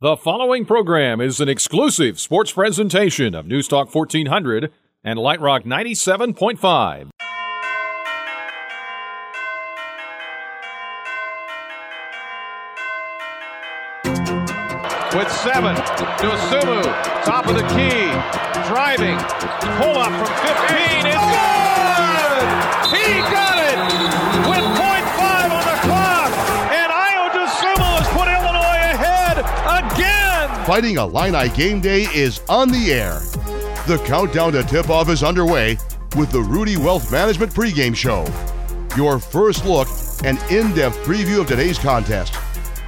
The following program is an exclusive sports presentation of Newstalk 1400 and Light Rock 97.5. With seven, Dosumu, top of the key, driving, pull up from 15, is good! He got it! With .5 on the clock, and Io Dosumu has put Illinois ahead again! Fighting Illini Game Day is on the air. The countdown to tip-off is underway with the Rudy Wealth Management pregame show. Your first look and in-depth preview of today's contest.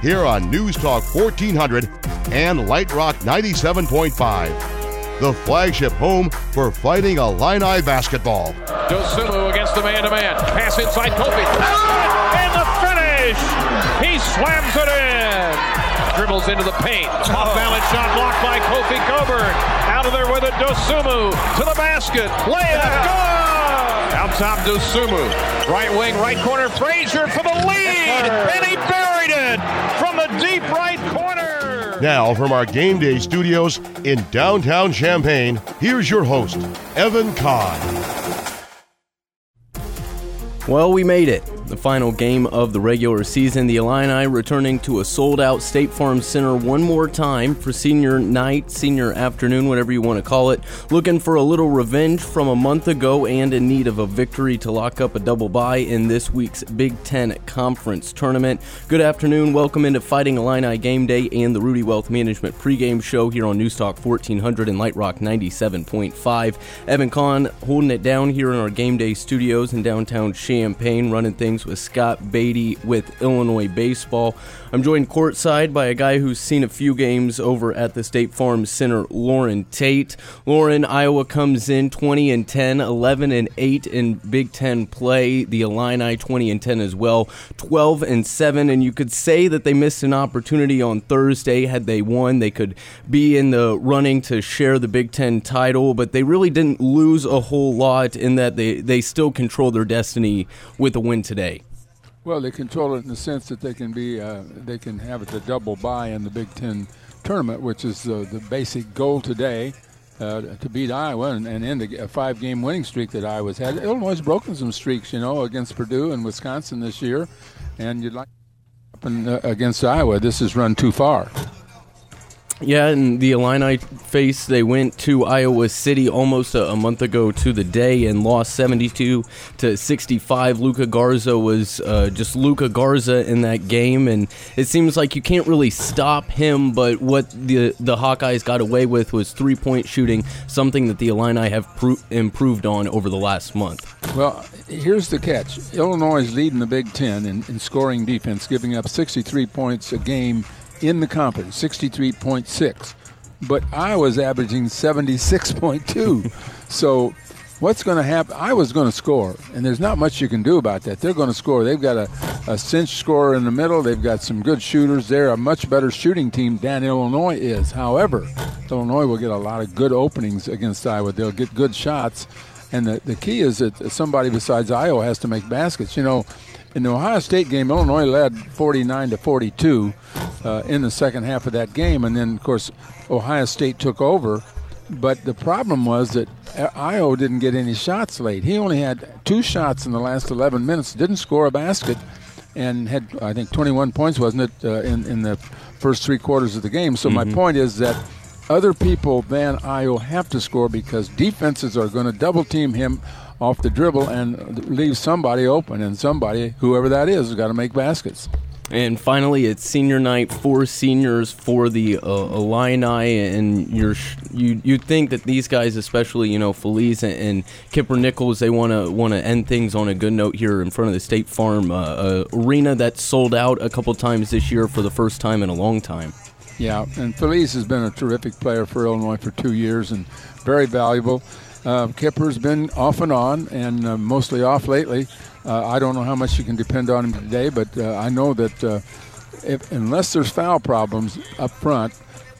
Here on News Talk 1400 and Light Rock 97.5, the flagship home for Fighting Illini basketball. Dosumu against the man-to-man. Pass inside Kofi. And the finish! He slams it in. Dribbles into the paint. Off-balance shot blocked by Kofi Coburn. Out of there with it, Dosumu to the basket. Layup. Good! Out top, Dosumu. Right wing, right corner, Frazier for the lead! And he buried it from the deep right corner! Now, from our Game Day studios in downtown Champaign, here's your host, Evan Kahn. Well, we made it. The final game of the regular season, the Illini returning to a sold-out State Farm Center one more time for senior night, senior afternoon, whatever you want to call it, looking for a little revenge from a month ago and in need of a victory to lock up a double bye in this week's Big Ten Conference Tournament. Good afternoon. Welcome into Fighting Illini Game Day and the Rudy Wealth Management pregame show here on Newstalk 1400 and Light Rock 97.5. Evan Kahn holding it down here in our Game Day studios in downtown Champaign, running things with Scott Beatty with Illinois Baseball. I'm joined courtside by a guy who's seen a few games over at the State Farm Center, Lauren Tate. Lauren, Iowa comes in 20-10, 11-8 in Big Ten play. The Illini 20-10 as well, 12-7, and you could say that they missed an opportunity on Thursday. Had they won, they could be in the running to share the Big Ten title, but they really didn't lose a whole lot in that they still control their destiny with a win today. Well, they control it in the sense that they can be, they can have it a double bye in the Big Ten tournament, which is the basic goal today, to beat Iowa and end a five-game winning streak that Iowa's had. Illinois's broken some streaks, you know, against Purdue and Wisconsin this year, and you'd like to happen against Iowa. This has run too far. Yeah, and the Illini face, they went to Iowa City almost a month ago to the day and lost 72-65. Luka Garza was just Luka Garza in that game, and it seems like you can't really stop him, but what the Hawkeyes got away with was three-point shooting, something that the Illini have improved on over the last month. Well, here's the catch. Illinois is leading the Big Ten in scoring defense, giving up 63 points a game in the conference, 63.6, but Iowa's averaging 76.2. So what's going to happen? Iowa's going to score, and there's not much you can do about that. They're going to score. They've got a cinch scorer in the middle. They've got some good shooters. They're a much better shooting team than Illinois is. However, Illinois will get a lot of good openings against Iowa. They'll get good shots, and the key is that somebody besides Iowa has to make baskets. You know, in the Ohio State game, Illinois led 49-42 in the second half of that game. And then, of course, Ohio State took over. But the problem was that Io didn't get any shots late. He only had two shots in the last 11 minutes, didn't score a basket, and had, I think, 21 points, wasn't it, in the first three quarters of the game. So my point is that other people than Io have to score because defenses are going to double-team him off the dribble and leave somebody open, and somebody, whoever that is got to make baskets. And finally, it's senior night, four seniors for the Illini, and you think that these guys, especially, you know, Feliz and Kipper Nichols, they want to end things on a good note here in front of the State Farm arena that's sold out a couple times this year for the first time in a long time. Yeah, and Feliz has been a terrific player for Illinois for 2 years and very valuable. Kipper's been off and on, and mostly off lately. I don't know how much you can depend on him today, but I know that unless there's foul problems up front,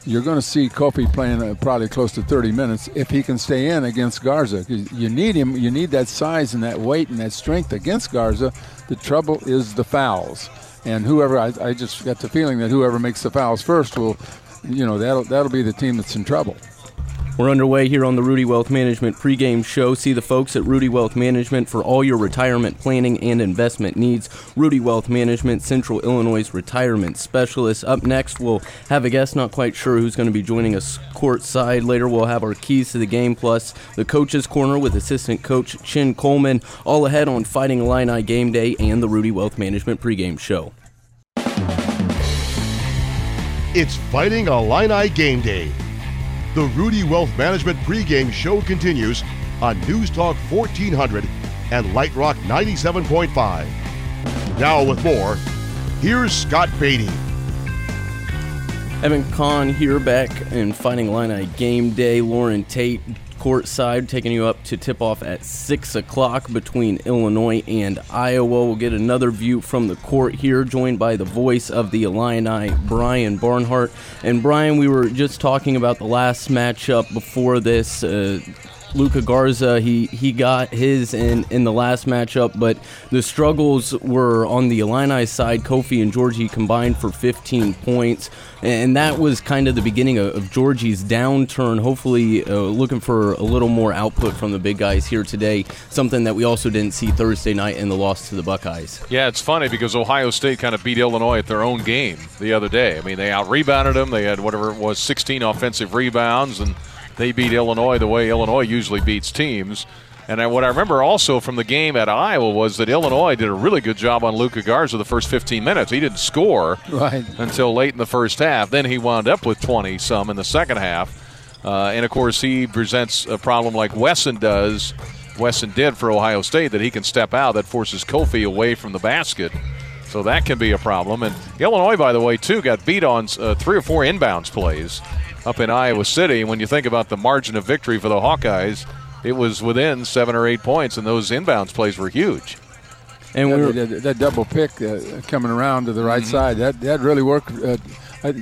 you're going to see Kofi playing probably close to 30 minutes if he can stay in against Garza. You need him. You need that size and that weight and that strength against Garza. The trouble is the fouls. And whoever, I just got the feeling that whoever makes the fouls first will you know, that'll be the team that's in trouble. We're underway here on the Rudy Wealth Management pregame show. See the folks at Rudy Wealth Management for all your retirement planning and investment needs. Rudy Wealth Management, Central Illinois' retirement specialist. Up next, we'll have a guest, not quite sure who's going to be joining us courtside. Later, we'll have our keys to the game, plus the Coach's Corner with assistant coach Chin Coleman. All ahead on Fighting Illini Game Day and the Rudy Wealth Management pregame show. It's Fighting Illini Game Day. The Rudy Wealth Management pregame show continues on Newstalk 1400 and Light Rock 97.5. Now with more, here's Scott Beatty. Evan Kahn here back in Fighting Illini Game Day. Lauren Tate courtside, taking you up to tip-off at 6 o'clock between Illinois and Iowa. We'll get another view from the court here, joined by the voice of the Illini, Brian Barnhart. And Brian, we were just talking about the last matchup before this. Luka Garza, he got his in the last matchup, but the struggles were on the Illini side. Kofi and Georgie combined for 15 points, and that was kind of the beginning of Georgie's downturn. Hopefully looking for a little more output from the big guys here today, something that we also didn't see Thursday night in the loss to the Buckeyes. Yeah, it's funny because Ohio State kind of beat Illinois at their own game the other day. I mean, they out-rebounded them. They had whatever it was, 16 offensive rebounds, and they beat Illinois the way Illinois usually beats teams. And what I remember also from the game at Iowa was that Illinois did a really good job on Luka Garza the first 15 minutes. He didn't score until late in the first half. Then he wound up with 20-some in the second half. And, of course, he presents a problem like Wesson did for Ohio State, that he can step out. That forces Kofi away from the basket. So that can be a problem. And Illinois, by the way, too, got beat on 3 or 4 inbounds plays up in Iowa City. When you think about the margin of victory for the Hawkeyes, it was within 7 or 8 points, and those inbounds plays were huge. And that double pick coming around to the right side, that really worked.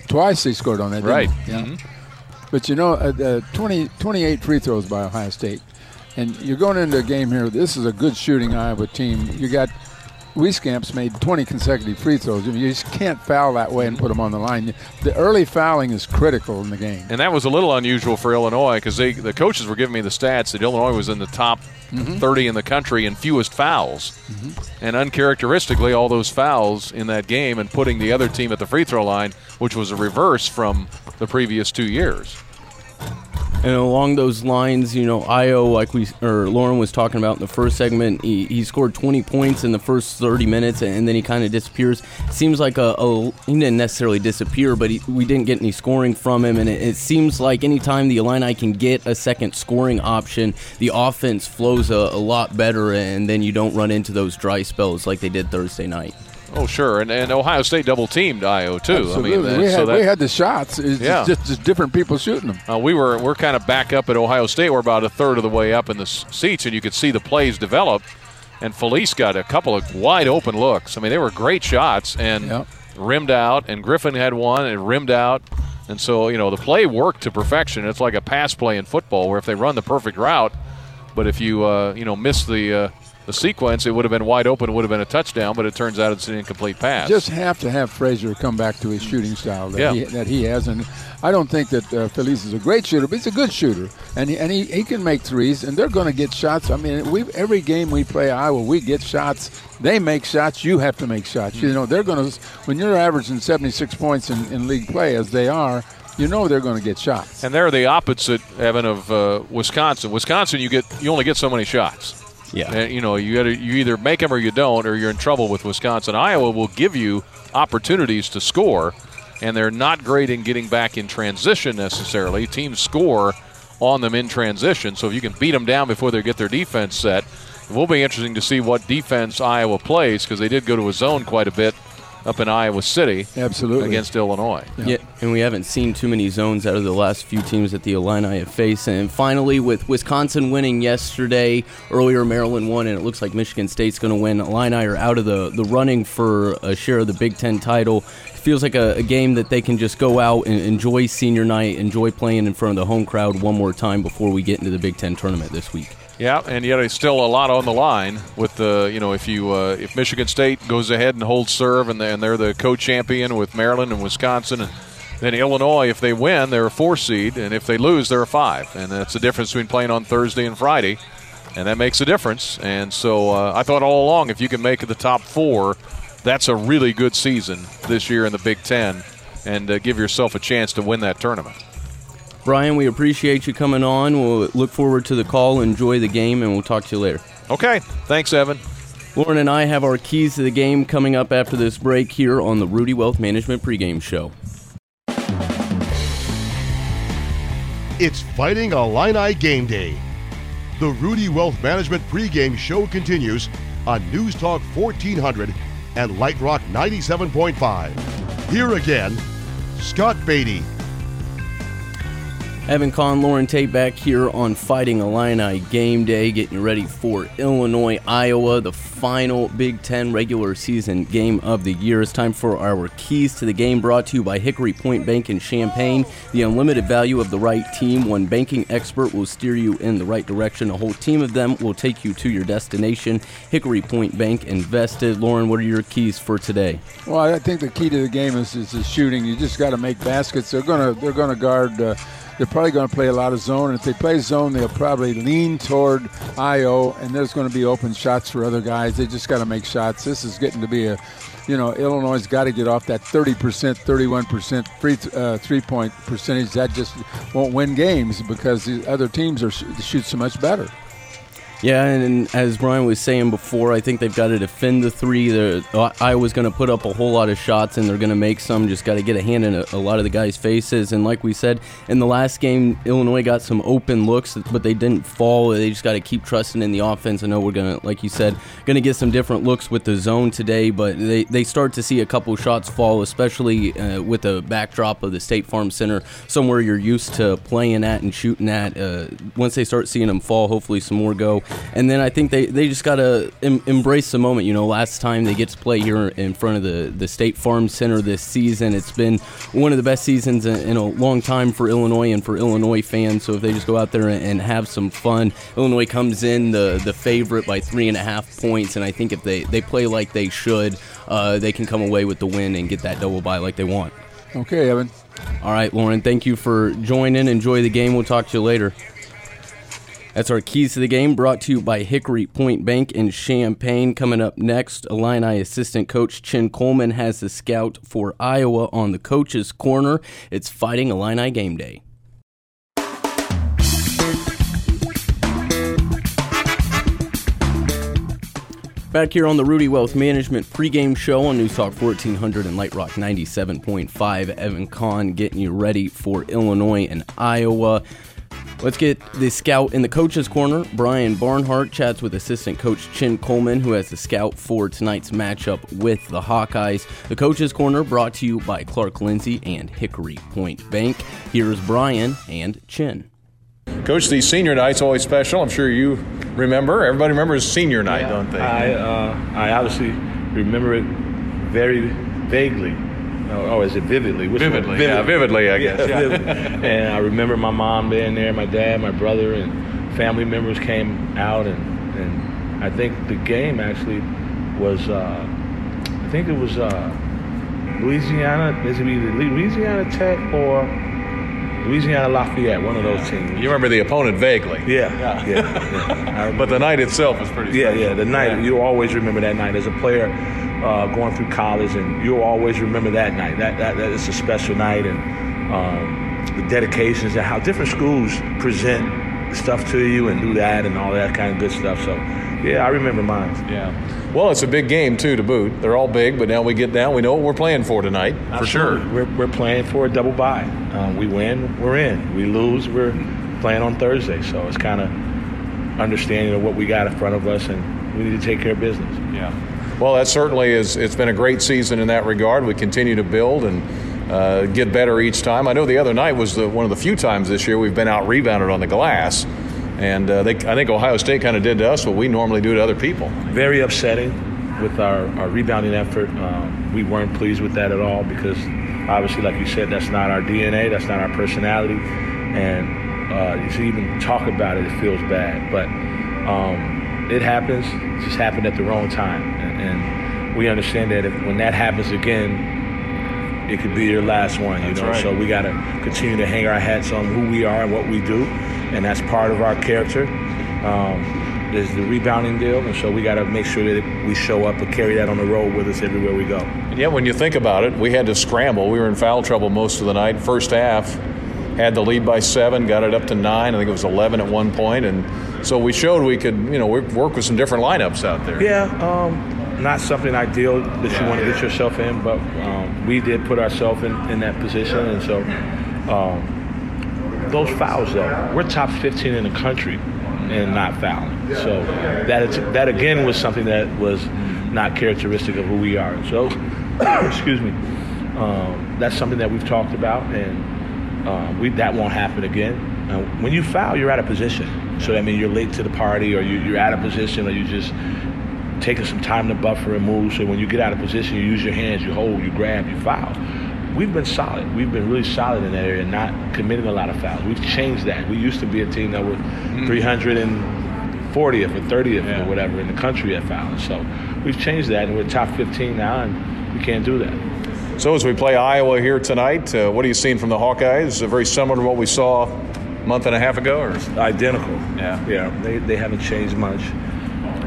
Twice they scored on that, didn't right? Yeah. Mm-hmm. But you know, 28 free throws by Ohio State, and you're going into a game here. This is a good shooting Iowa team. You got Wieskamp's made 20 consecutive free throws. You just can't foul that way and put them on the line. The early fouling is critical in the game. And that was a little unusual for Illinois because the coaches were giving me the stats that Illinois was in the top 30 in the country in fewest fouls. Mm-hmm. And uncharacteristically, all those fouls in that game and putting the other team at the free throw line, which was a reverse from the previous 2 years. And along those lines, you know, Io, like Lauren was talking about in the first segment, he scored 20 points in the first 30 minutes, and then he kind of disappears. Seems like he didn't necessarily disappear, but we didn't get any scoring from him, and it seems like any time the Illini can get a second scoring option, the offense flows a lot better, and then you don't run into those dry spells like they did Thursday night. Oh, sure, and Ohio State double-teamed Io, too. Absolutely. I mean, we had the shots. It's just different people shooting them. We're kind of back up at Ohio State. We're about a third of the way up in the seats, and you could see the plays develop. And Felice got a couple of wide-open looks. I mean, they were great shots and rimmed out, and Griffin had one and rimmed out. And so, you know, the play worked to perfection. It's like a pass play in football where if they run the perfect route, but if you, miss the sequence, it would have been wide open, it would have been a touchdown, but it turns out it's an incomplete pass. You just have to have Frazier come back to his shooting style that he has, and I don't think that Felice is a great shooter, but he's a good shooter, and he can make threes, and they're going to get shots. I mean, every game we play Iowa, we get shots. They make shots. You have to make shots. You know, they're going to – when you're averaging 76 points in league play, as they are, you know they're going to get shots. And they're the opposite, Evan, of Wisconsin. Wisconsin, you only get so many shots. Yeah, and, you know, you either make them or you don't, or you're in trouble with Wisconsin. Iowa will give you opportunities to score, and they're not great in getting back in transition necessarily. Teams score on them in transition, so if you can beat them down before they get their defense set, it will be interesting to see what defense Iowa plays because they did go to a zone quite a bit up in Iowa City. Absolutely. Against Illinois. Yeah, and we haven't seen too many zones out of the last few teams that the Illini have faced. And finally, with Wisconsin winning yesterday, earlier Maryland won, and it looks like Michigan State's going to win. Illini are out of the running for a share of the Big Ten title. Feels like a game that they can just go out and enjoy senior night, enjoy playing in front of the home crowd one more time before we get into the Big Ten tournament this week. Yeah, and yet it's still a lot on the line with if Michigan State goes ahead and holds serve and they're the co-champion with Maryland and Wisconsin Then Illinois, if they win, they're a 4 seed, and if they lose, they're a 5. And that's the difference between playing on Thursday and Friday, and that makes a difference. And so I thought all along, if you can make the top 4, that's a really good season this year in the Big Ten, and give yourself a chance to win that tournament. Brian, we appreciate you coming on. We'll look forward to the call, enjoy the game, and we'll talk to you later. Okay. Thanks, Evan. Lauren and I have our keys to the game coming up after this break here on the Rudy Wealth Management pregame show. It's Fighting Illini Game Day. The Rudy Wealth Management pregame show continues on Newstalk 1400 and Light Rock 97.5. Here again, Scott Beatty. Evan Kahn, Lauren Tate back here on Fighting Illini Game Day, getting you ready for Illinois, Iowa, the final Big Ten regular season game of the year. It's time for our keys to the game, brought to you by Hickory Point Bank in Champaign. The unlimited value of the right team. One banking expert will steer you in the right direction. A whole team of them will take you to your destination. Hickory Point Bank invested. Lauren, what are your keys for today? Well, I think the key to the game is the shooting. You just got to make baskets. They're gonna guard. They're probably going to play a lot of zone, and if they play zone, they'll probably lean toward IO, and there's going to be open shots for other guys. They just got to make shots. This is getting to be a, Illinois's got to get off that 30%, 31% free three-point percentage. That just won't win games because the other teams shoot so much better. Yeah, and as Brian was saying before, I think they've got to defend the three. Iowa's going to put up a whole lot of shots, and they're going to make some. Just got to get a hand in a lot of the guys' faces. And like we said, in the last game, Illinois got some open looks, but they didn't fall. They just got to keep trusting in the offense. I know we're going to, like you said, going to get some different looks with the zone today, but they start to see a couple shots fall, especially with the backdrop of the State Farm Center, somewhere you're used to playing at and shooting at. Once they start seeing them fall, hopefully some more go. And then I think they just got to embrace the moment. Last time they get to play here in front of the State Farm Center this season, it's been one of the best seasons in a long time for Illinois and for Illinois fans. So if they just go out there and have some fun, Illinois comes in the favorite by 3.5 points. And I think if they play like they should, they can come away with the win and get that double bye like they want. Okay, Evan. All right, Lauren, thank you for joining. Enjoy the game. We'll talk to you later. That's our keys to the game, brought to you by Hickory Point Bank in Champaign. Coming up next, Illini assistant coach Chin Coleman has the scout for Iowa on the Coach's Corner. It's Fighting Illini Game Day. Back here on the Rudy Wealth Management pregame show on Newstalk 1400 and Light Rock 97.5. Evan Kahn getting you ready for Illinois and Iowa. Let's get the scout in the Coach's Corner. Brian Barnhart chats with assistant coach Chin Coleman, who has the scout for tonight's matchup with the Hawkeyes. The Coach's Corner brought to you by Clark Lindsey and Hickory Point Bank. Here's Brian and Chin. Coach, the senior night's always special. I'm sure you remember. Everybody remembers senior night, don't they? I obviously remember it very vaguely. Oh, is it vividly? Vividly, I guess. Yeah, vividly. And I remember my mom being there, my dad, my brother, and family members came out. And I think the game actually was, Louisiana, is it either Louisiana Tech or Louisiana Lafayette, one of those teams. You remember the opponent vaguely. Yeah. But the night itself was pretty special. Yeah, the night. Yeah. You always remember that night as a player. Going through college, and you'll always remember that night. That is a special night, and the dedications and how different schools present stuff to you and do that and all that kind of good stuff. So, yeah, I remember mine. Yeah. Well, it's a big game, too, to boot. They're all big, but now we get down. We know what we're playing for tonight, for sure. We're playing for a double bye. We win, we're in. We lose, we're playing on Thursday. So it's kind of understanding of what we got in front of us, and we need to take care of business. Yeah. Well, that certainly is. It's been a great season in that regard. We continue to build and get better each time. I know the other night was one of the few times this year we've been out-rebounded on the glass, and I think Ohio State kind of did to us what we normally do to other people. Very upsetting with our rebounding effort. We weren't pleased with that at all because, obviously, like you said, that's not our DNA, that's not our personality, and to even talk about it, it feels bad. But it happens. It just happened at the wrong time. And we understand that if, when that happens again, it could be their last one, you know. Right. So we got to continue to hang our hats on who we are and what we do, and that's part of our character. There's the rebounding deal, and so we got to make sure that we show up and carry that on the road with us everywhere we go. Yeah, when you think about it, we had to scramble. We were in foul trouble most of the night. First half, had the lead by 7, got it up to 9. I think it was 11 at one point, and so we showed we could, you know, work with some different lineups out there. Yeah, not something ideal that you want to get yourself in, but we did put ourselves in that position, and so those fouls, though, we're top 15 in the country in not fouling. So that again was something that was not characteristic of who we are. So, excuse me, that's something that we've talked about, and that won't happen again. Now, when you foul, you're out of position. So, I mean, you're late to the party, or you're out of position, or you just taking some time to buffer and move. So when you get out of position, you use your hands, you hold, you grab, you foul. We've been solid. We've been really solid in that area, not committing a lot of fouls. We've changed that. We used to be a team that was 340th or 30th or whatever in the country at fouling. So we've changed that, and we're top 15 now, and we can't do that. So as we play Iowa here tonight, what are you seeing from the Hawkeyes? Very similar to what we saw a month and a half ago? Or? Identical. Yeah. They haven't changed much.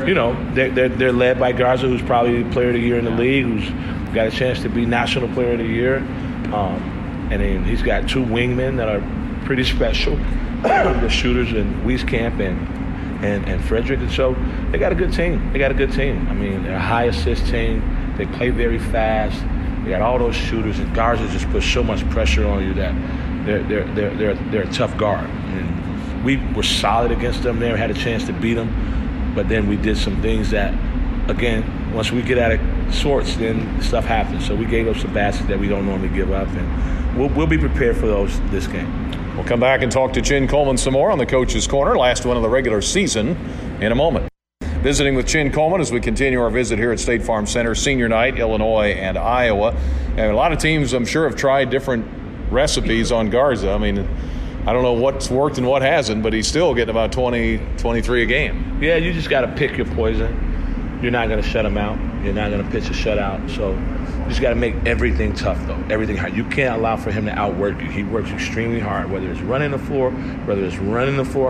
You know, they're led by Garza, who's probably Player of the Year in the league, who's got a chance to be National Player of the Year. And then he's got two wingmen that are pretty special, the shooters in Wieskamp and Frederick. And so they got a good team. I mean, they're a high-assist team. They play very fast. They got all those shooters, and Garza just puts so much pressure on you that they're a tough guard. And we were solid against them there, had a chance to beat them. But then we did some things that, again, once we get out of sorts, then stuff happens. So we gave up some baskets that we don't normally give up, and we'll be prepared for those this game. We'll come back and talk to Chin Coleman some more on the Coach's Corner, last one of the regular season, in a moment. Visiting with Chin Coleman as we continue our visit here at State Farm Center, senior night, Illinois and Iowa. And a lot of teams, I'm sure, have tried different recipes on Garza. I mean, I don't know what's worked and what hasn't, but he's still getting about 20, 23 a game. Yeah, you just got to pick your poison. You're not going to shut him out. You're not going to pitch a shutout. So you just got to make everything tough, though, everything hard. You can't allow for him to outwork you. He works extremely hard, whether it's running the floor,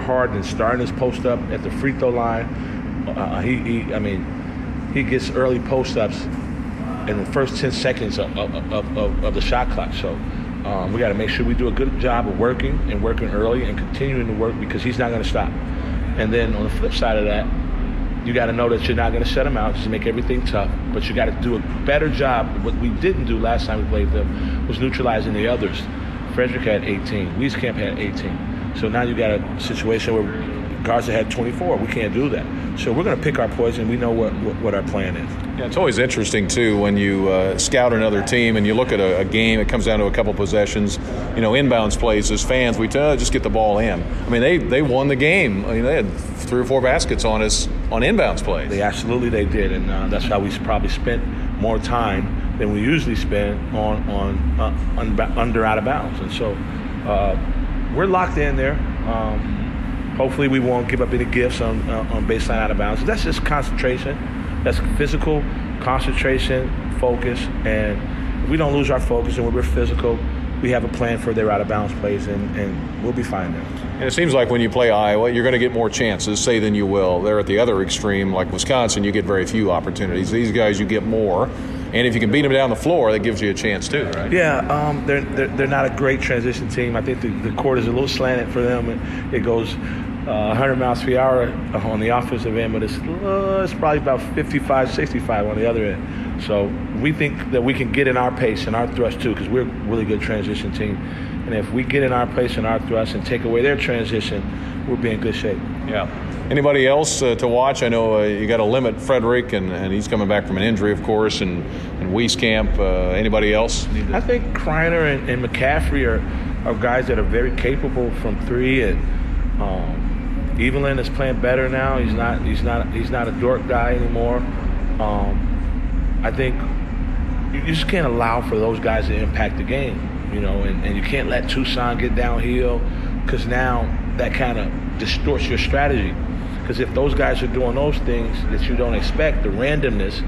hard and starting his post up at the free throw line. He gets early post ups in the first 10 seconds of the shot clock. So. We got to make sure we do a good job of working and working early and continuing to work, because he's not going to stop. And then on the flip side of that, you got to know that you're not going to shut him out. Just make everything tough. But you got to do a better job. What we didn't do last time we played them was neutralizing the others. Frederick had 18. Wieskamp had 18. So now you got a situation where Garza had 24. We can't do that. So we're going to pick our poison. We know what our plan is. Yeah, it's always interesting, too, when you scout another team and you look at a game. It comes down to a couple possessions. You know, inbounds plays, as fans, we tell just get the ball in. I mean, they won the game. I mean, they had 3 or 4 baskets on us on inbounds plays. They did, and that's how we probably spent more time than we usually spend on under out of bounds. And so we're locked in there. Hopefully we won't give up any gifts on baseline out of bounds. That's just concentration. That's physical, concentration, focus, and if we don't lose our focus and we're physical, we have a plan for their out-of-bounds plays, and we'll be fine there. And it seems like when you play Iowa, you're going to get more chances, say, than you will. They're at the other extreme, like Wisconsin, you get very few opportunities. These guys, you get more, and if you can beat them down the floor, that gives you a chance too, right? Yeah, they're not a great transition team. I think the court is a little slanted for them, and it goes 100 miles per hour on the offensive end, but it's probably about 55, 65 on the other end. So we think that we can get in our pace and our thrust too, because we're a really good transition team. And if we get in our pace and our thrust and take away their transition, we'll be in good shape. Yeah. Anybody else to watch? I know you got to limit Frederick, and he's coming back from an injury, of course, and Wieskamp. Anybody else? I think Kreiner and McCaffrey are guys that are very capable from three, and Evelyn is playing better now. He's not a dork guy anymore. I think you just can't allow for those guys to impact the game, you know, and you can't let Tucson get downhill, because now that kind of distorts your strategy. Because if those guys are doing those things that you don't expect, the randomness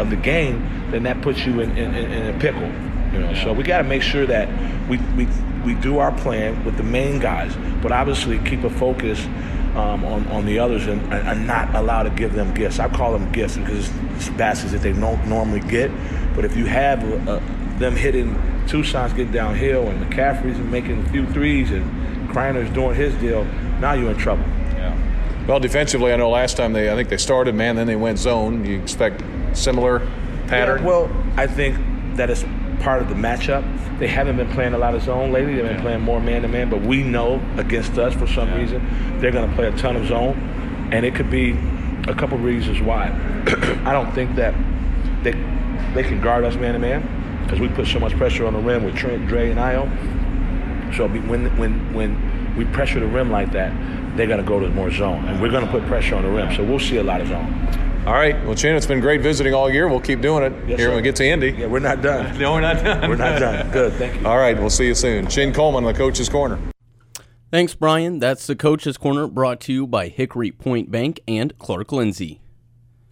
of the game, then that puts you in a pickle. You know, so we got to make sure that we do our plan with the main guys, but obviously keep a focus on the others and not allow to give them gifts. I call them gifts because it's baskets that they don't normally get. But if you have them hitting two shots, getting downhill, and McCaffrey's making a few threes and Kreiner's doing his deal, now you're in trouble. Yeah. Well, defensively, I know last time I think they started man, then they went zone. You expect similar pattern? Yeah, well, I think that is part of the matchup. They haven't been playing a lot of zone lately. They've been playing more man-to-man, but we know against us for some reason they're going to play a ton of zone, and it could be a couple reasons why. I don't think that they can guard us man-to-man because we put so much pressure on the rim with Trent, Dre, and Io. So when we pressure the rim like that, they're going to go to more zone, and we're going to put pressure on the rim. So we'll see a lot of zone. All right. Well, Chin, it's been great visiting all year. We'll keep doing it when we get to Indy. Yeah, we're not done. No, we're not done. We're not done. Good. Thank you. All right. We'll see you soon. Chin Coleman, the Coach's Corner. Thanks, Brian. That's the Coach's Corner brought to you by Hickory Point Bank and Clark Lindsey.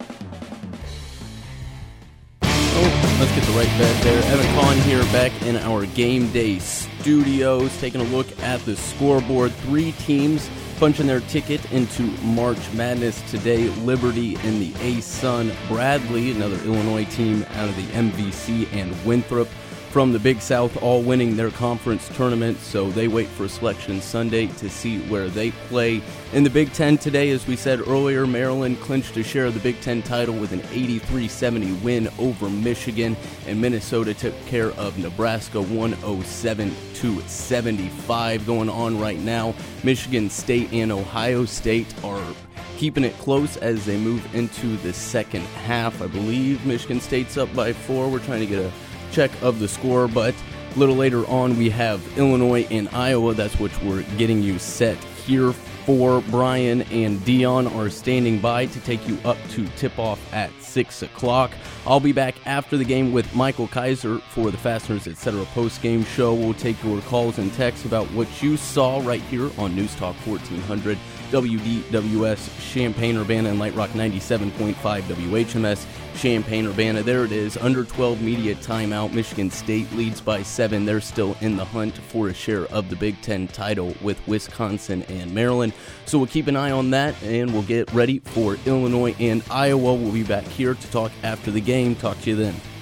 Oh, let's get the right back there. Evan Kahn here back in our game day studios, taking a look at the scoreboard. Three teams punching their ticket into March Madness today. Liberty in the A-Sun, Bradley, another Illinois team out of the MVC, and Winthrop from the Big South, all winning their conference tournament, so they wait for Selection Sunday to see where they play. In the Big Ten today, as we said earlier, Maryland clinched a share of the Big Ten title with an 83-70 win over Michigan, and Minnesota took care of Nebraska 107-75. Going on right now, Michigan State and Ohio State are keeping it close as they move into the second half. I believe Michigan State's up by 4. We're trying to get a check of the score, but a little later on we have Illinois and Iowa. That's what we're getting you set here for. Brian and Dion are standing by to take you up to tip-off at 6 o'clock. I'll be back after the game with Michael Kaiser for the Fasteners, etc. post-game show. We'll take your calls and texts about what you saw right here on News Talk 1400, WDWS, Champaign-Urbana, and Light Rock 97.5, WHMS, Champaign-Urbana. There it is, under 12 media timeout. Michigan State leads by 7. They're still in the hunt for a share of the Big Ten title with Wisconsin and Maryland. So we'll keep an eye on that, and we'll get ready for Illinois and Iowa. We'll be back here to talk after the game. Talk to you then.